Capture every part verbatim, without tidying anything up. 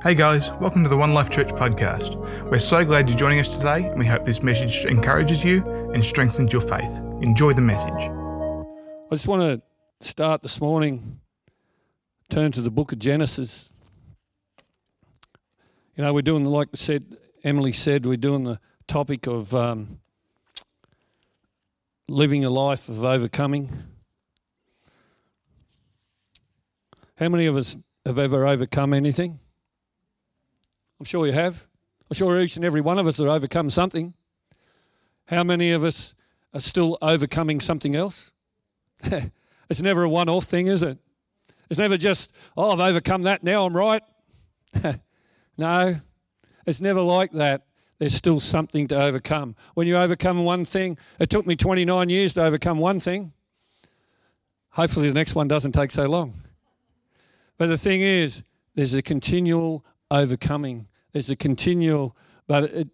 Hey guys, welcome to the One Life Church podcast. We're so glad you're joining us today, and we hope this message encourages you and strengthens your faith. Enjoy the message. I just want to start this morning, turn to the book of Genesis. You know, we're doing, like said, Emily said, we're doing the topic of um, living a life of overcoming. How many of us have ever overcome anything? I'm sure you have. I'm sure each and every one of us have overcome something. How many of us are still overcoming something else? It's never a one-off thing, is it? It's never just, oh, I've overcome that, now I'm right. No, it's never like that. There's still something to overcome. When you overcome one thing, it took me twenty-nine years to overcome one thing. Hopefully the next one doesn't take so long. But the thing is, there's a continual overcoming. There's a continual, but it,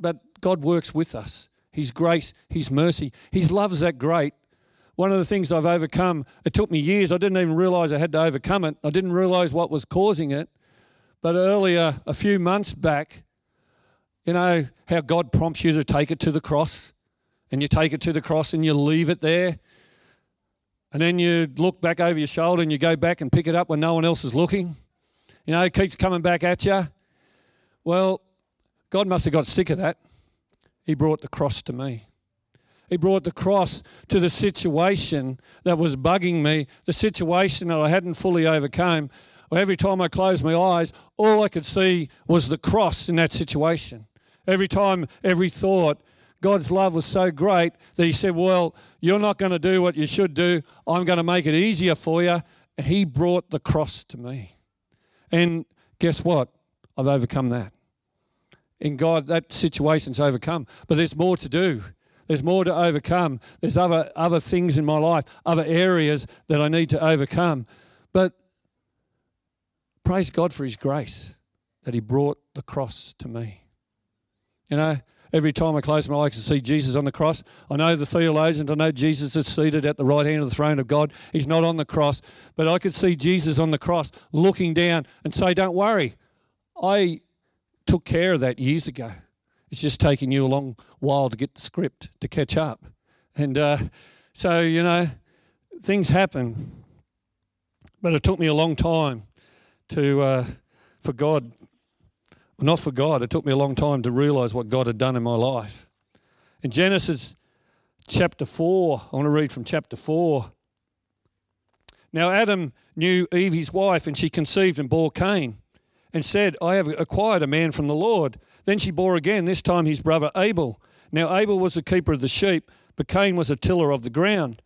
but God works with us. His grace, His mercy, His love's that great. One of the things I've overcome, it took me years. I didn't even realise I had to overcome it. I didn't realise what was causing it. But earlier, a few months back, you know how God prompts you to take it to the cross, and you take it to the cross and you leave it there, and then you look back over your shoulder and you go back and pick it up when no one else is looking. You know, it keeps coming back at you. Well, God must have got sick of that. He brought the cross to me. He brought the cross to the situation that was bugging me, the situation that I hadn't fully overcome. Well, every time I closed my eyes, all I could see was the cross in that situation. Every time, every thought, God's love was so great that He said, well, you're not going to do what you should do. I'm going to make it easier for you. And He brought the cross to me. And guess what? I've overcome that. In God, that situation's overcome. But there's more to do. There's more to overcome. There's other other things in my life, other areas that I need to overcome. But praise God for His grace that He brought the cross to me. You know, every time I close my eyes and see Jesus on the cross, I know the theologians, I know Jesus is seated at the right hand of the throne of God. He's not on the cross, but I could see Jesus on the cross looking down and say, don't worry, I took care of that years ago. It's just taking you a long while to get the script, to catch up. And uh, so, you know, things happen, but it took me a long time to, uh, for God Not for God. It took me a long time to realise what God had done in my life. In Genesis chapter four, I want to read from chapter four. Now Adam knew Eve, his wife, and she conceived and bore Cain and said, I have acquired a man from the Lord. Then she bore again, this time his brother Abel. Now Abel was the keeper of the sheep, but Cain was a tiller of the ground.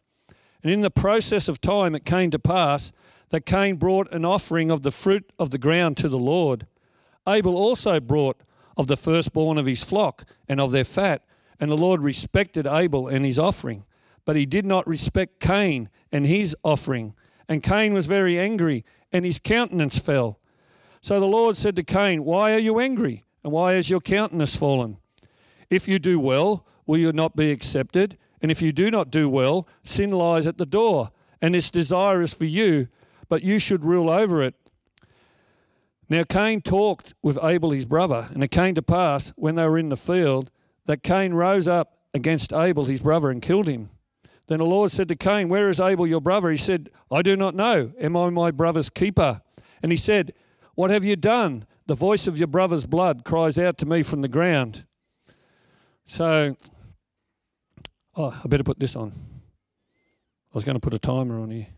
And in the process of time it came to pass that Cain brought an offering of the fruit of the ground to the Lord. Abel also brought of the firstborn of his flock and of their fat, and the Lord respected Abel and his offering. But He did not respect Cain and his offering. And Cain was very angry, and his countenance fell. So the Lord said to Cain, why are you angry, and why has your countenance fallen? If you do well, will you not be accepted? And if you do not do well, sin lies at the door, and its desire is for you, but you should rule over it. Now Cain talked with Abel his brother, and it came to pass when they were in the field that Cain rose up against Abel his brother and killed him. Then the Lord said to Cain, where is Abel your brother? He said, I do not know. Am I my brother's keeper? And He said, what have you done? The voice of your brother's blood cries out to me from the ground. So, oh, I better put this on. I was going to put a timer on here.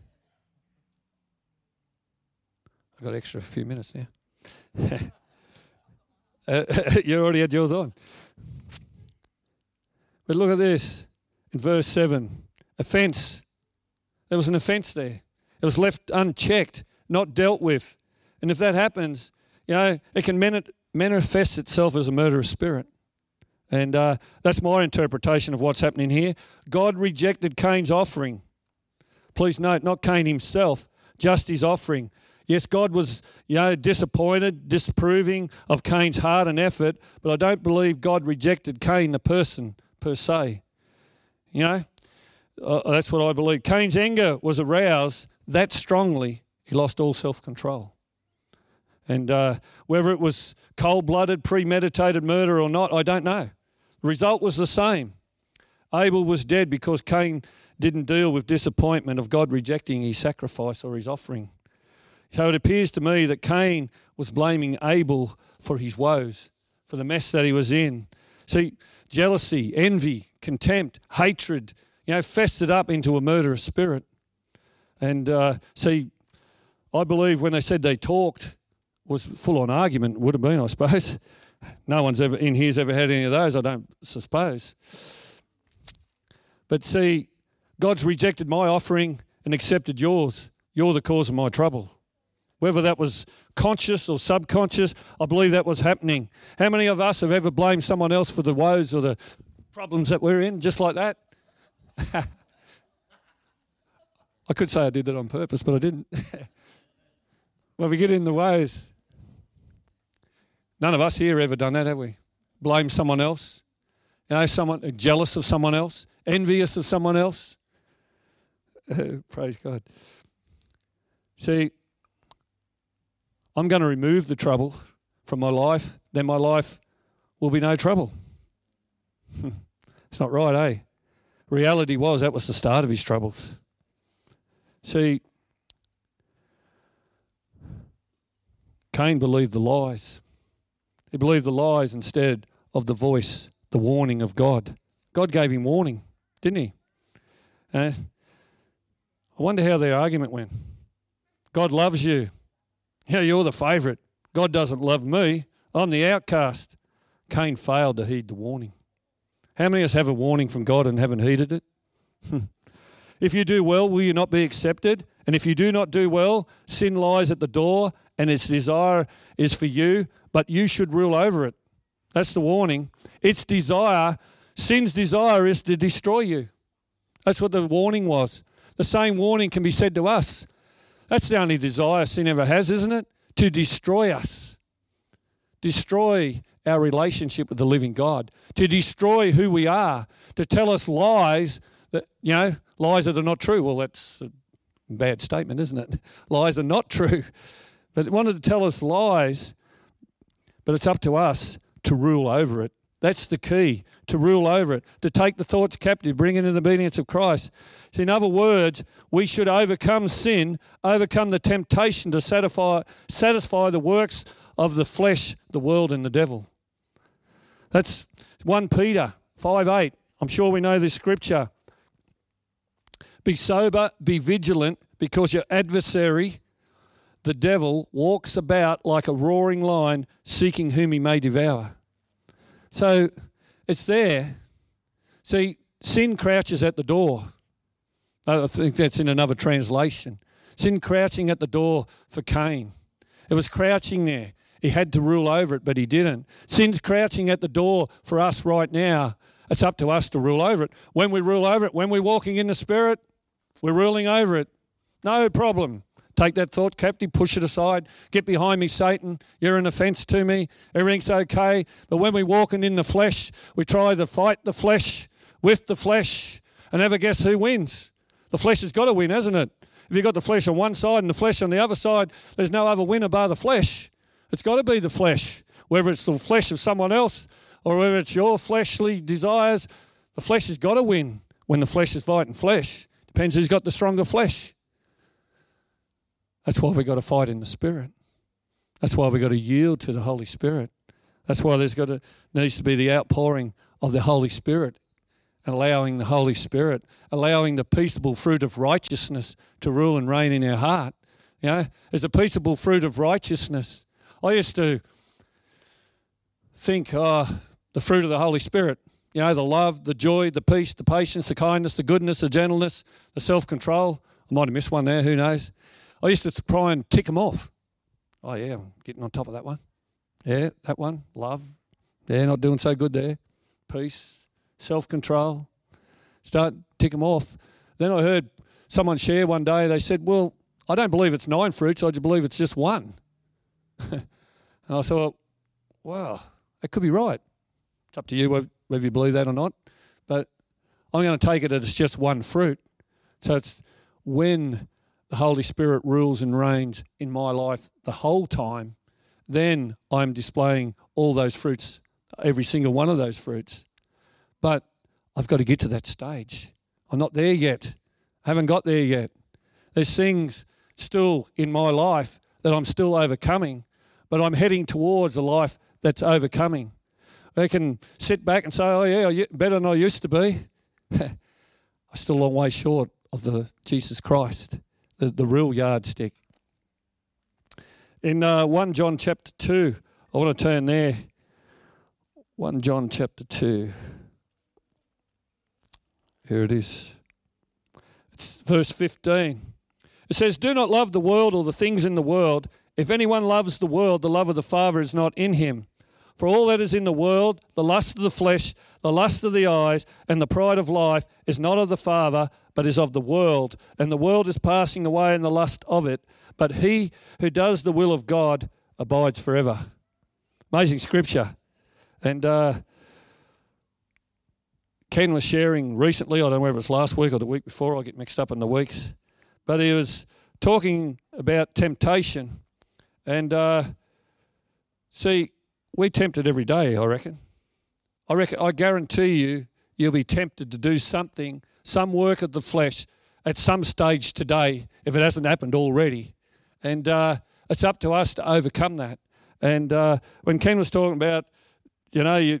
I've got extra few minutes now. Uh, you already had yours on. But look at this in verse seven. Offence. There was an offence there. It was left unchecked, not dealt with. And if that happens, you know, it can mani- manifest itself as a murderous spirit. And uh, that's my interpretation of what's happening here. God rejected Cain's offering. Please note, not Cain himself, just his offering. Yes, God was, you know, disappointed, disapproving of Cain's heart and effort, but I don't believe God rejected Cain, the person, per se. You know, uh, that's what I believe. Cain's anger was aroused that strongly, he lost all self-control. And uh, whether it was cold-blooded, premeditated murder or not, I don't know. The result was the same. Abel was dead because Cain didn't deal with disappointment of God rejecting his sacrifice or his offering. So it appears to me that Cain was blaming Abel for his woes, for the mess that he was in. See, jealousy, envy, contempt, hatred, you know, festered up into a murderous spirit. And uh, see, I believe when they said they talked, was full-on argument, would have been, I suppose. No one's ever in here's ever had any of those, I don't suppose. But see, God's rejected my offering and accepted yours. You're the cause of my trouble. Whether that was conscious or subconscious, I believe that was happening. How many of us have ever blamed someone else for the woes or the problems that we're in, just like that? I could say I did that on purpose, but I didn't. Well, we get in the woes. None of us here ever done that, have we? Blame someone else. You know, someone jealous of someone else, envious of someone else. Praise God. See, I'm going to remove the trouble from my life, then my life will be no trouble. It's not right, eh? Reality was that was the start of his troubles. See, Cain believed the lies. He believed the lies instead of the voice, the warning of God. God gave him warning, didn't he? Uh, I wonder how their argument went. God loves you. Yeah, you're the favourite. God doesn't love me. I'm the outcast. Cain failed to heed the warning. How many of us have a warning from God and haven't heeded it? If you do well, will you not be accepted? And if you do not do well, sin lies at the door and its desire is for you, but you should rule over it. That's the warning. Its desire, sin's desire is to destroy you. That's what the warning was. The same warning can be said to us. That's the only desire sin ever has, isn't it? To destroy us. Destroy our relationship with the living God. To destroy who we are. To tell us lies that, you know, lies that are not true. Well, that's a bad statement, isn't it? Lies are not true. But it wanted to tell us lies, but it's up to us to rule over it. That's the key, to rule over it, to take the thoughts captive, bring it in the obedience of Christ. So in other words, we should overcome sin, overcome the temptation to satisfy, satisfy the works of the flesh, the world and the devil. That's First Peter five eight. I'm sure we know this scripture. Be sober, be vigilant, because your adversary, the devil, walks about like a roaring lion, seeking whom he may devour. So it's there. See, sin crouches at the door. I think that's in another translation. Sin crouching at the door for Cain. It was crouching there. He had to rule over it, but he didn't. Sin's crouching at the door for us right now. It's up to us to rule over it. When we rule over it, when we're walking in the Spirit, we're ruling over it. No problem. Take that thought captive, push it aside. Get behind me, Satan. You're an offense to me. Everything's okay. But when we're walking in the flesh, we try to fight the flesh with the flesh and never guess who wins. The flesh has got to win, hasn't it? If you've got the flesh on one side and the flesh on the other side, there's no other winner bar the flesh. It's got to be the flesh. Whether it's the flesh of someone else or whether it's your fleshly desires, the flesh has got to win when the flesh is fighting flesh. Depends who's got the stronger flesh. That's why we've got to fight in the Spirit. That's why we've got to yield to the Holy Spirit. That's why there's got to needs to be the outpouring of the Holy Spirit, allowing the Holy Spirit, allowing the peaceable fruit of righteousness to rule and reign in our heart. You know, there's a peaceable fruit of righteousness. I used to think, oh, the fruit of the Holy Spirit, you know, the love, the joy, the peace, the patience, the kindness, the goodness, the gentleness, the self-control. I might have missed one there, who knows? I used to try and tick them off. Oh, yeah, I'm getting on top of that one. Yeah, that one, love. Yeah, not doing so good there. Peace, self-control. Start, tick them off. Then I heard someone share one day, they said, well, I don't believe it's nine fruits, I just believe it's just one. And I thought, wow, that could be right. It's up to you whether you believe that or not. But I'm going to take it as just one fruit. So it's when the Holy Spirit rules and reigns in my life the whole time, then I'm displaying all those fruits, every single one of those fruits. But I've got to get to that stage. I'm not there yet. I haven't got there yet. There's things still in my life that I'm still overcoming, but I'm heading towards a life that's overcoming. I can sit back and say, oh, yeah, better than I used to be. I'm still a long way short of the Jesus Christ, the, the real yardstick. In uh, First John chapter two, I want to turn there. First John chapter two. Here it is. It's verse fifteen. It says, do not love the world or the things in the world. If anyone loves the world, the love of the Father is not in him. For all that is in the world, the lust of the flesh, the lust of the eyes, and the pride of life is not of the Father, but is of the world. And the world is passing away in the lust of it. But he who does the will of God abides forever. Amazing scripture. And uh, Ken was sharing recently, I don't know whether it was last week or the week before, I get mixed up in the weeks, but he was talking about temptation. And uh, see, we're tempted every day, I reckon. I reckon, I guarantee you, you'll be tempted to do something, some work of the flesh at some stage today, if it hasn't happened already. And uh, it's up to us to overcome that. And uh, when Ken was talking about, you know, you,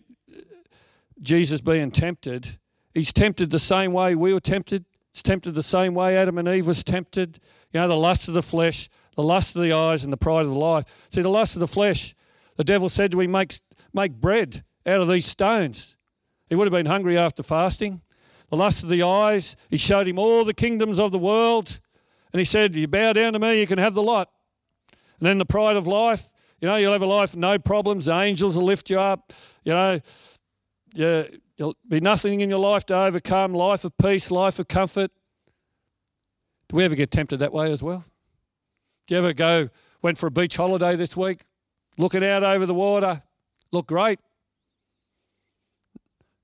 Jesus being tempted, he's tempted the same way we were tempted. He's tempted the same way Adam and Eve was tempted. You know, the lust of the flesh, the lust of the eyes, and the pride of the life. See, the lust of the flesh, the devil said, do we make, make bread out of these stones? He would have been hungry after fasting. The lust of the eyes, he showed him all the kingdoms of the world. And he said, you bow down to me, you can have the lot. And then the pride of life, you know, you'll have a life, no problems. The angels will lift you up. You know, you, you'll be nothing in your life to overcome. Life of peace, life of comfort. Do we ever get tempted that way as well? Do you ever go, went for a beach holiday this week? Looking out over the water, look great.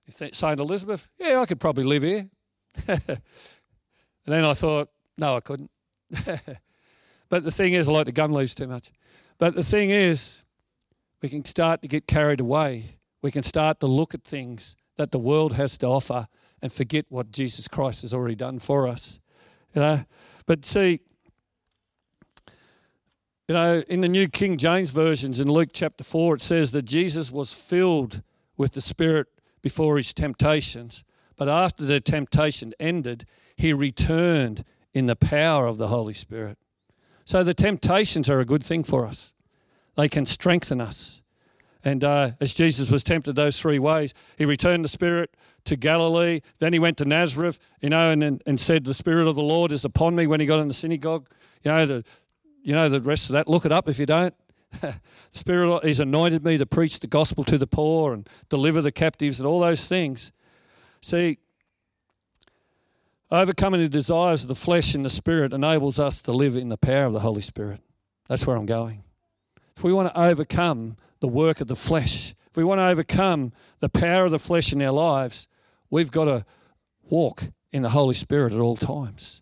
Saint Elizabeth, yeah, I could probably live here. And then I thought, no, I couldn't. But the thing is, I like the gum leaves too much. But the thing is, we can start to get carried away. We can start to look at things that the world has to offer and forget what Jesus Christ has already done for us. You know, but see, you know, in the New King James versions in Luke chapter four, it says that Jesus was filled with the Spirit before his temptations, but after the temptation ended, he returned in the power of the Holy Spirit. So the temptations are a good thing for us. They can strengthen us. And uh, as Jesus was tempted those three ways, he returned the Spirit to Galilee. Then he went to Nazareth, you know, and, and said, the Spirit of the Lord is upon me when he got in the synagogue. You know, the You know the rest of that. Look it up if you don't. Spirit, he's anointed me to preach the gospel to the poor and deliver the captives and all those things. See, overcoming the desires of the flesh and the Spirit enables us to live in the power of the Holy Spirit. That's where I'm going. If we want to overcome the work of the flesh, if we want to overcome the power of the flesh in our lives, we've got to walk in the Holy Spirit at all times.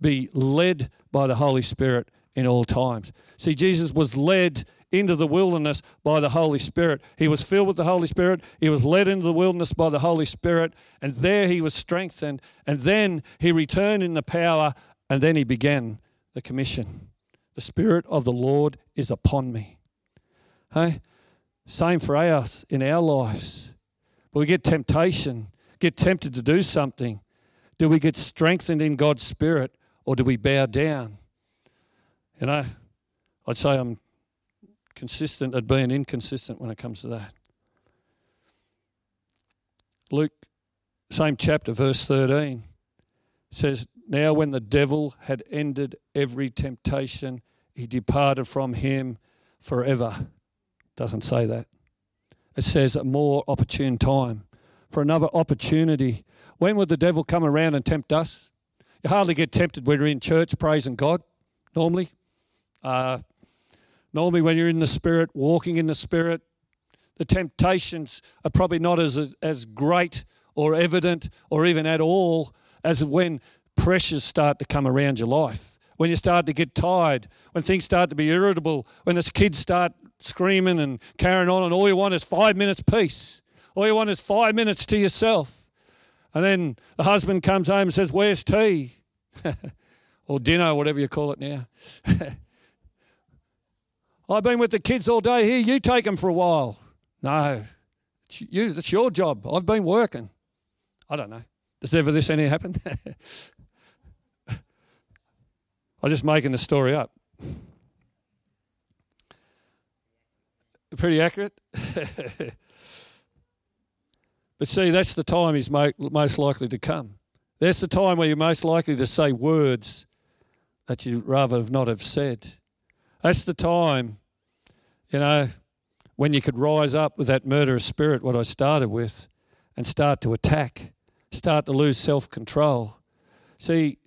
Be led by the Holy Spirit in all times. See, Jesus was led into the wilderness by the Holy Spirit. He was filled with the Holy Spirit. He was led into the wilderness by the Holy Spirit. And there he was strengthened. And then he returned in the power. And then he began the commission. The Spirit of the Lord is upon me. Hey? Same for us in our lives. But we get temptation, get tempted to do something. Do we get strengthened in God's Spirit, or do we bow down? You know, I'd say I'm consistent at being inconsistent when it comes to that. Luke, same chapter, verse thirteen, says, now when the devil had ended every temptation, he departed from him forever. Doesn't say that. It says a more opportune time, for another opportunity. When would the devil come around and tempt us? You hardly get tempted when you're in church praising God, normally. Uh, normally when you're in the Spirit, walking in the Spirit, the temptations are probably not as as great or evident or even at all as when pressures start to come around your life, when you start to get tired, when things start to be irritable, when the kids start screaming and carrying on, and all you want is five minutes peace. All you want is five minutes to yourself. And then the husband comes home and says, where's tea? Or dinner, whatever you call it now. I've been with the kids all day here. You take them for a while. No, it's, you, it's your job. I've been working. I don't know. Does ever this any happen? I'm just making the story up. Pretty accurate. But see, that's the time he's mo- most likely to come. That's the time where you're most likely to say words that you'd rather not have said. That's the time, you know, when you could rise up with that murderous spirit, what I started with, and start to attack, start to lose self-control. See,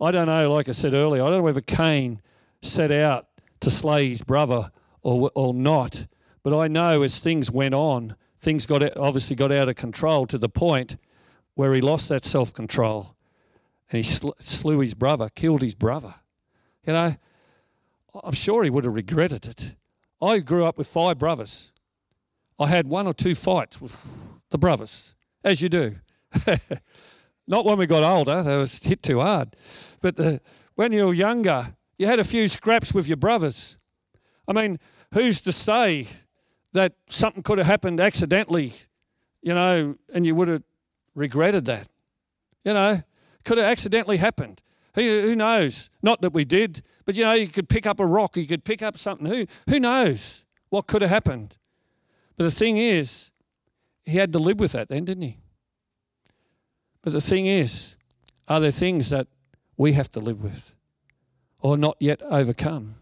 I don't know, like I said earlier, I don't know whether Cain set out to slay his brother or or not, but I know as things went on, things got obviously got out of control to the point where he lost that self-control and he sl- slew his brother, killed his brother. You know, I'm sure he would have regretted it. I grew up with five brothers. I had one or two fights with the brothers, as you do. Not when we got older, they was hit too hard. But the, when you were younger, you had a few scraps with your brothers. I mean, who's to say that something could have happened accidentally, you know, and you would have regretted that? You know, could have accidentally happened. Who, who knows? Not that we did, but, you know, you could pick up a rock, you could pick up something. Who, who knows what could have happened? But the thing is, he had to live with that then, didn't he? But the thing is, are there things that we have to live with or not yet overcome?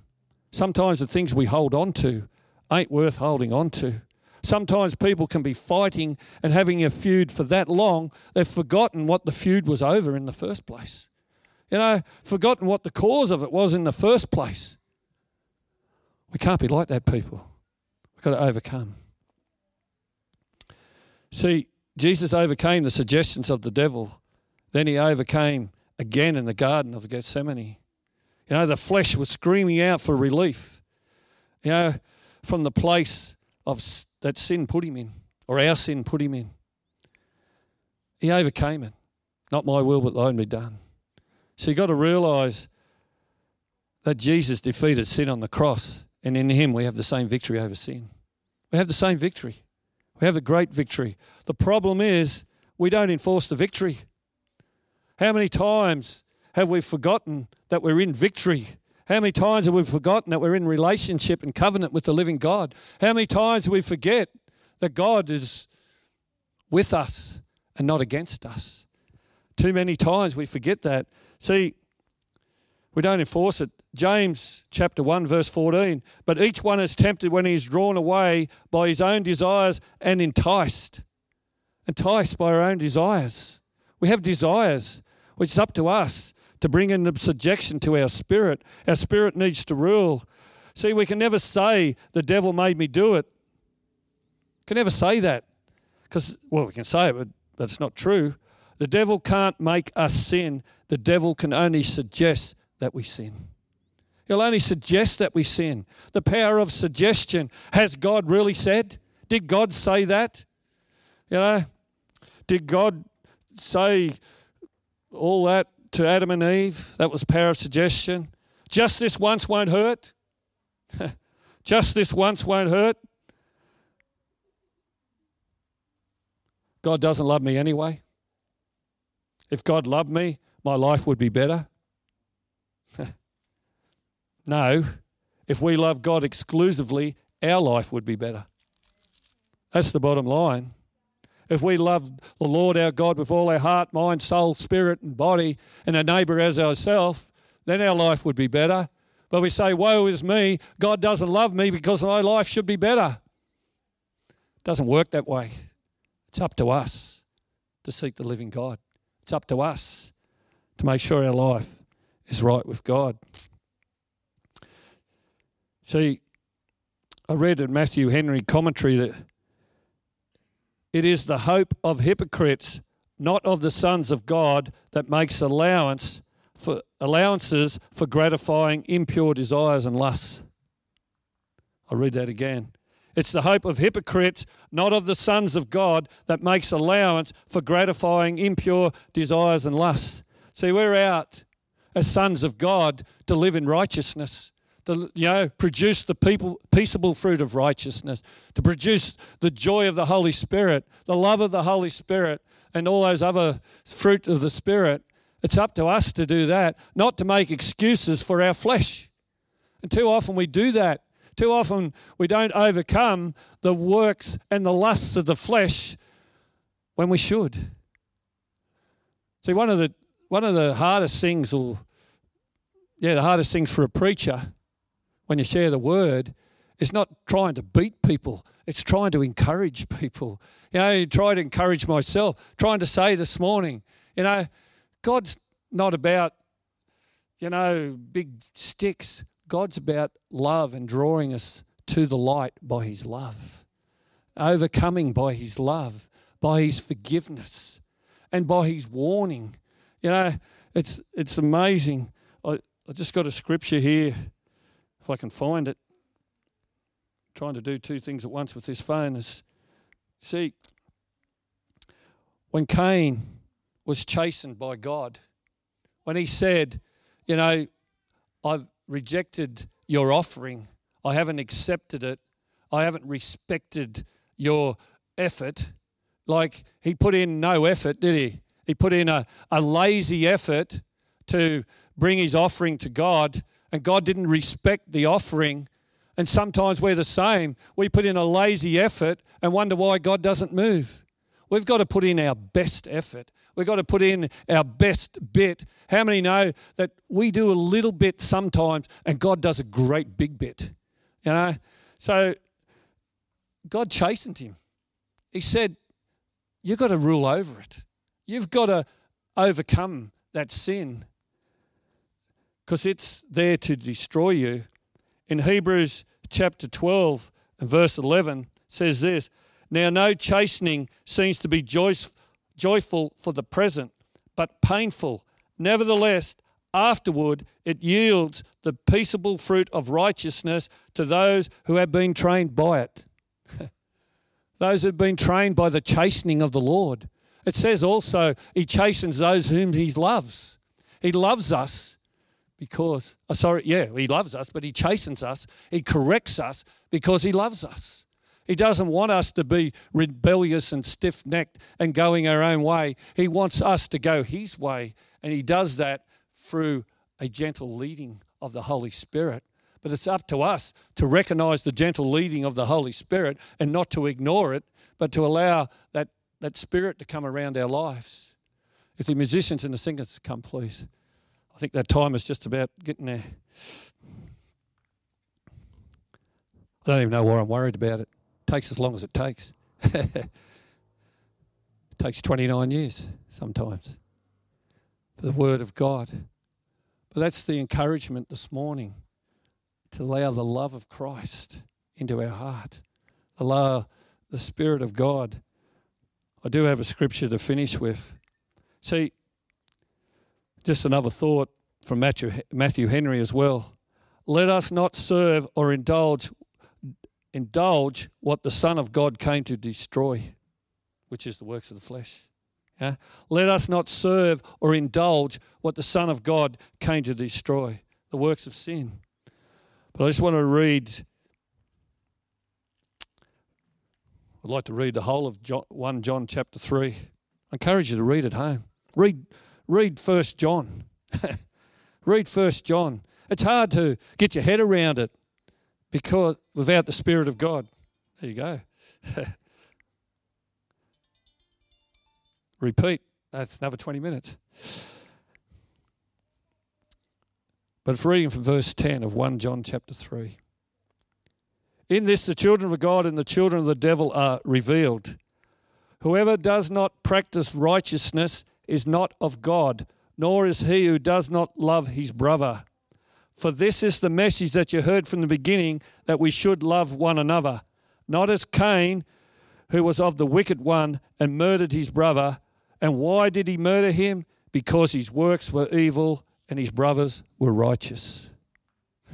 Sometimes the things we hold on to ain't worth holding on to. Sometimes people can be fighting and having a feud for that long, they've forgotten what the feud was over in the first place. You know, forgotten what the cause of it was in the first place. We can't be like that, people. We've got to overcome. See, Jesus overcame the suggestions of the devil. Then he overcame again in the Garden of Gethsemane. You know, the flesh was screaming out for relief, you know, from the place of that sin put him in, or our sin put him in. He overcame it. Not my will, but thine be done. So you've got to realise that Jesus defeated sin on the cross, and in him we have the same victory over sin. We have the same victory. We have a great victory. The problem is we don't enforce the victory. How many times have we forgotten that we're in victory? How many times have we forgotten that we're in relationship and covenant with the living God? How many times do we forget that God is with us and not against us? Too many times we forget that. See, we don't enforce it. James chapter one, verse fourteen, but each one is tempted when he is drawn away by his own desires and enticed. Enticed by our own desires. We have desires, which is up to us to bring in the subjection to our spirit. Our spirit needs to rule. See, we can never say, the devil made me do it. Can never say that. Because, well, we can say it, but that's not true. The devil can't make us sin. The devil can only suggest that we sin. He'll only suggest that we sin. The power of suggestion. Has God really said? Did God say that? You know, did God say all that to Adam and Eve? That was the power of suggestion. Just this once won't hurt. Just this once won't hurt. God doesn't love me anyway. If God loved me, my life would be better. No, if we love God exclusively, our life would be better. That's the bottom line. If we love the Lord our God with all our heart, mind, soul, spirit and body and our neighbour as ourselves, then our life would be better. But we say, woe is me, God doesn't love me because my life should be better. It doesn't work that way. It's up to us to seek the living God. It's up to us to make sure our life is right with God. See, I read in Matthew Henry commentary that it is the hope of hypocrites, not of the sons of God, that makes allowance for allowances for gratifying impure desires and lusts. I I'll read that again. It's the hope of hypocrites, not of the sons of God, that makes allowance for gratifying impure desires and lusts. See, we're out as sons of God to live in righteousness, to, you know, produce the people, peaceable fruit of righteousness, to produce the joy of the Holy Spirit, the love of the Holy Spirit, and all those other fruit of the Spirit. It's up to us to do that, not to make excuses for our flesh. And too often we do that. Too often we don't overcome the works and the lusts of the flesh when we should. See, one of the one of the hardest things, or yeah, the hardest things for a preacher when you share the word, is not trying to beat people. It's trying to encourage people. You know, I try to encourage myself, trying to say this morning, you know, God's not about, you know, big sticks. God's about love and drawing us to the light by his love, overcoming by his love, by his forgiveness, and by his warning. You know, it's it's amazing. I, I just got a scripture here, if I can find it. I'm trying to do two things at once with this phone. Is, see, when Cain was chastened by God, when he said, you know, I've rejected your offering, I haven't accepted it, I haven't respected your effort. Like, he put in no effort, did he? He put in a, a lazy effort to bring his offering to God, and God didn't respect the offering. And sometimes we're the same. We put in a lazy effort and wonder why God doesn't move. We've got to put in our best effort. We've got to put in our best bit. How many know that we do a little bit sometimes and God does a great big bit? You know? So God chastened him. He said, you've got to rule over it. You've got to overcome that sin because it's there to destroy you. In Hebrews chapter twelve and verse eleven says this, now no chastening seems to be joyful. Joyful for the present, but painful. Nevertheless, afterward it yields the peaceable fruit of righteousness to those who have been trained by it. Those who have been trained by the chastening of the Lord. It says also, he chastens those whom he loves. He loves us because, oh, sorry, yeah, he loves us, but he chastens us. He corrects us because he loves us. He doesn't want us to be rebellious and stiff-necked and going our own way. He wants us to go his way, and he does that through a gentle leading of the Holy Spirit. But it's up to us to recognize the gentle leading of the Holy Spirit and not to ignore it, but to allow that, that Spirit to come around our lives. If the musicians and the singers come, please. I think that time is just about getting there. I don't even know why I'm worried about it. Takes as long as it takes. It takes twenty-nine years sometimes for the word of God. But that's the encouragement this morning, to allow the love of Christ into our heart, allow the Spirit of God. I do have a scripture to finish with. See, just another thought from Matthew, Matthew Henry as well. Let us not serve or indulge Indulge what the Son of God came to destroy, which is the works of the flesh. Yeah? Let us not serve or indulge what the Son of God came to destroy, the works of sin. But I just want to read, I'd like to read the whole of John, First John chapter three. I encourage you to read at home. Read, read First John. Read First John. It's hard to get your head around it, because without the Spirit of God, there you go. Repeat. That's another twenty minutes. But if reading from verse ten of First John chapter three. In this the children of God and the children of the devil are revealed. Whoever does not practice righteousness is not of God, nor is he who does not love his brother. For this is the message that you heard from the beginning, that we should love one another, not as Cain, who was of the wicked one and murdered his brother. And why did he murder him? Because his works were evil and his brothers were righteous.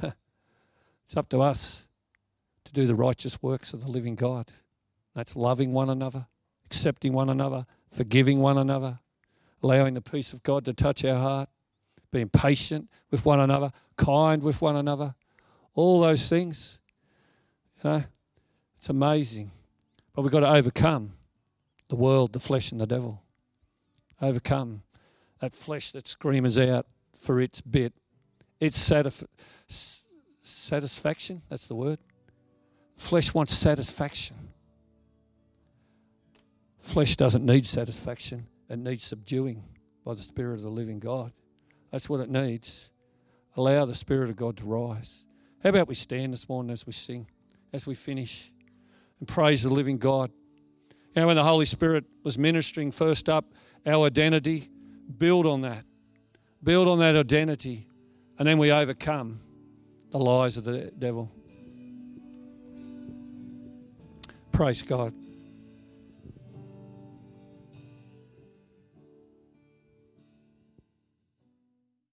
It's up to us to to do the righteous works of the living God. That's loving one another, accepting one another, forgiving one another, allowing the peace of God to touch our heart, being patient with one another, kind with one another, all those things. You know, it's amazing. But we've got to overcome the world, the flesh and the devil. Overcome that flesh that screams out for its bit, its satisf- satisfaction, that's the word. Flesh wants satisfaction. Flesh doesn't need satisfaction. It needs subduing by the Spirit of the living God. That's what it needs. Allow the Spirit of God to rise. How about we stand this morning as we sing, as we finish, and praise the living God. You know, when the Holy Spirit was ministering first up, our identity, build on that. Build on that identity, and then we overcome the lies of the devil. Praise God.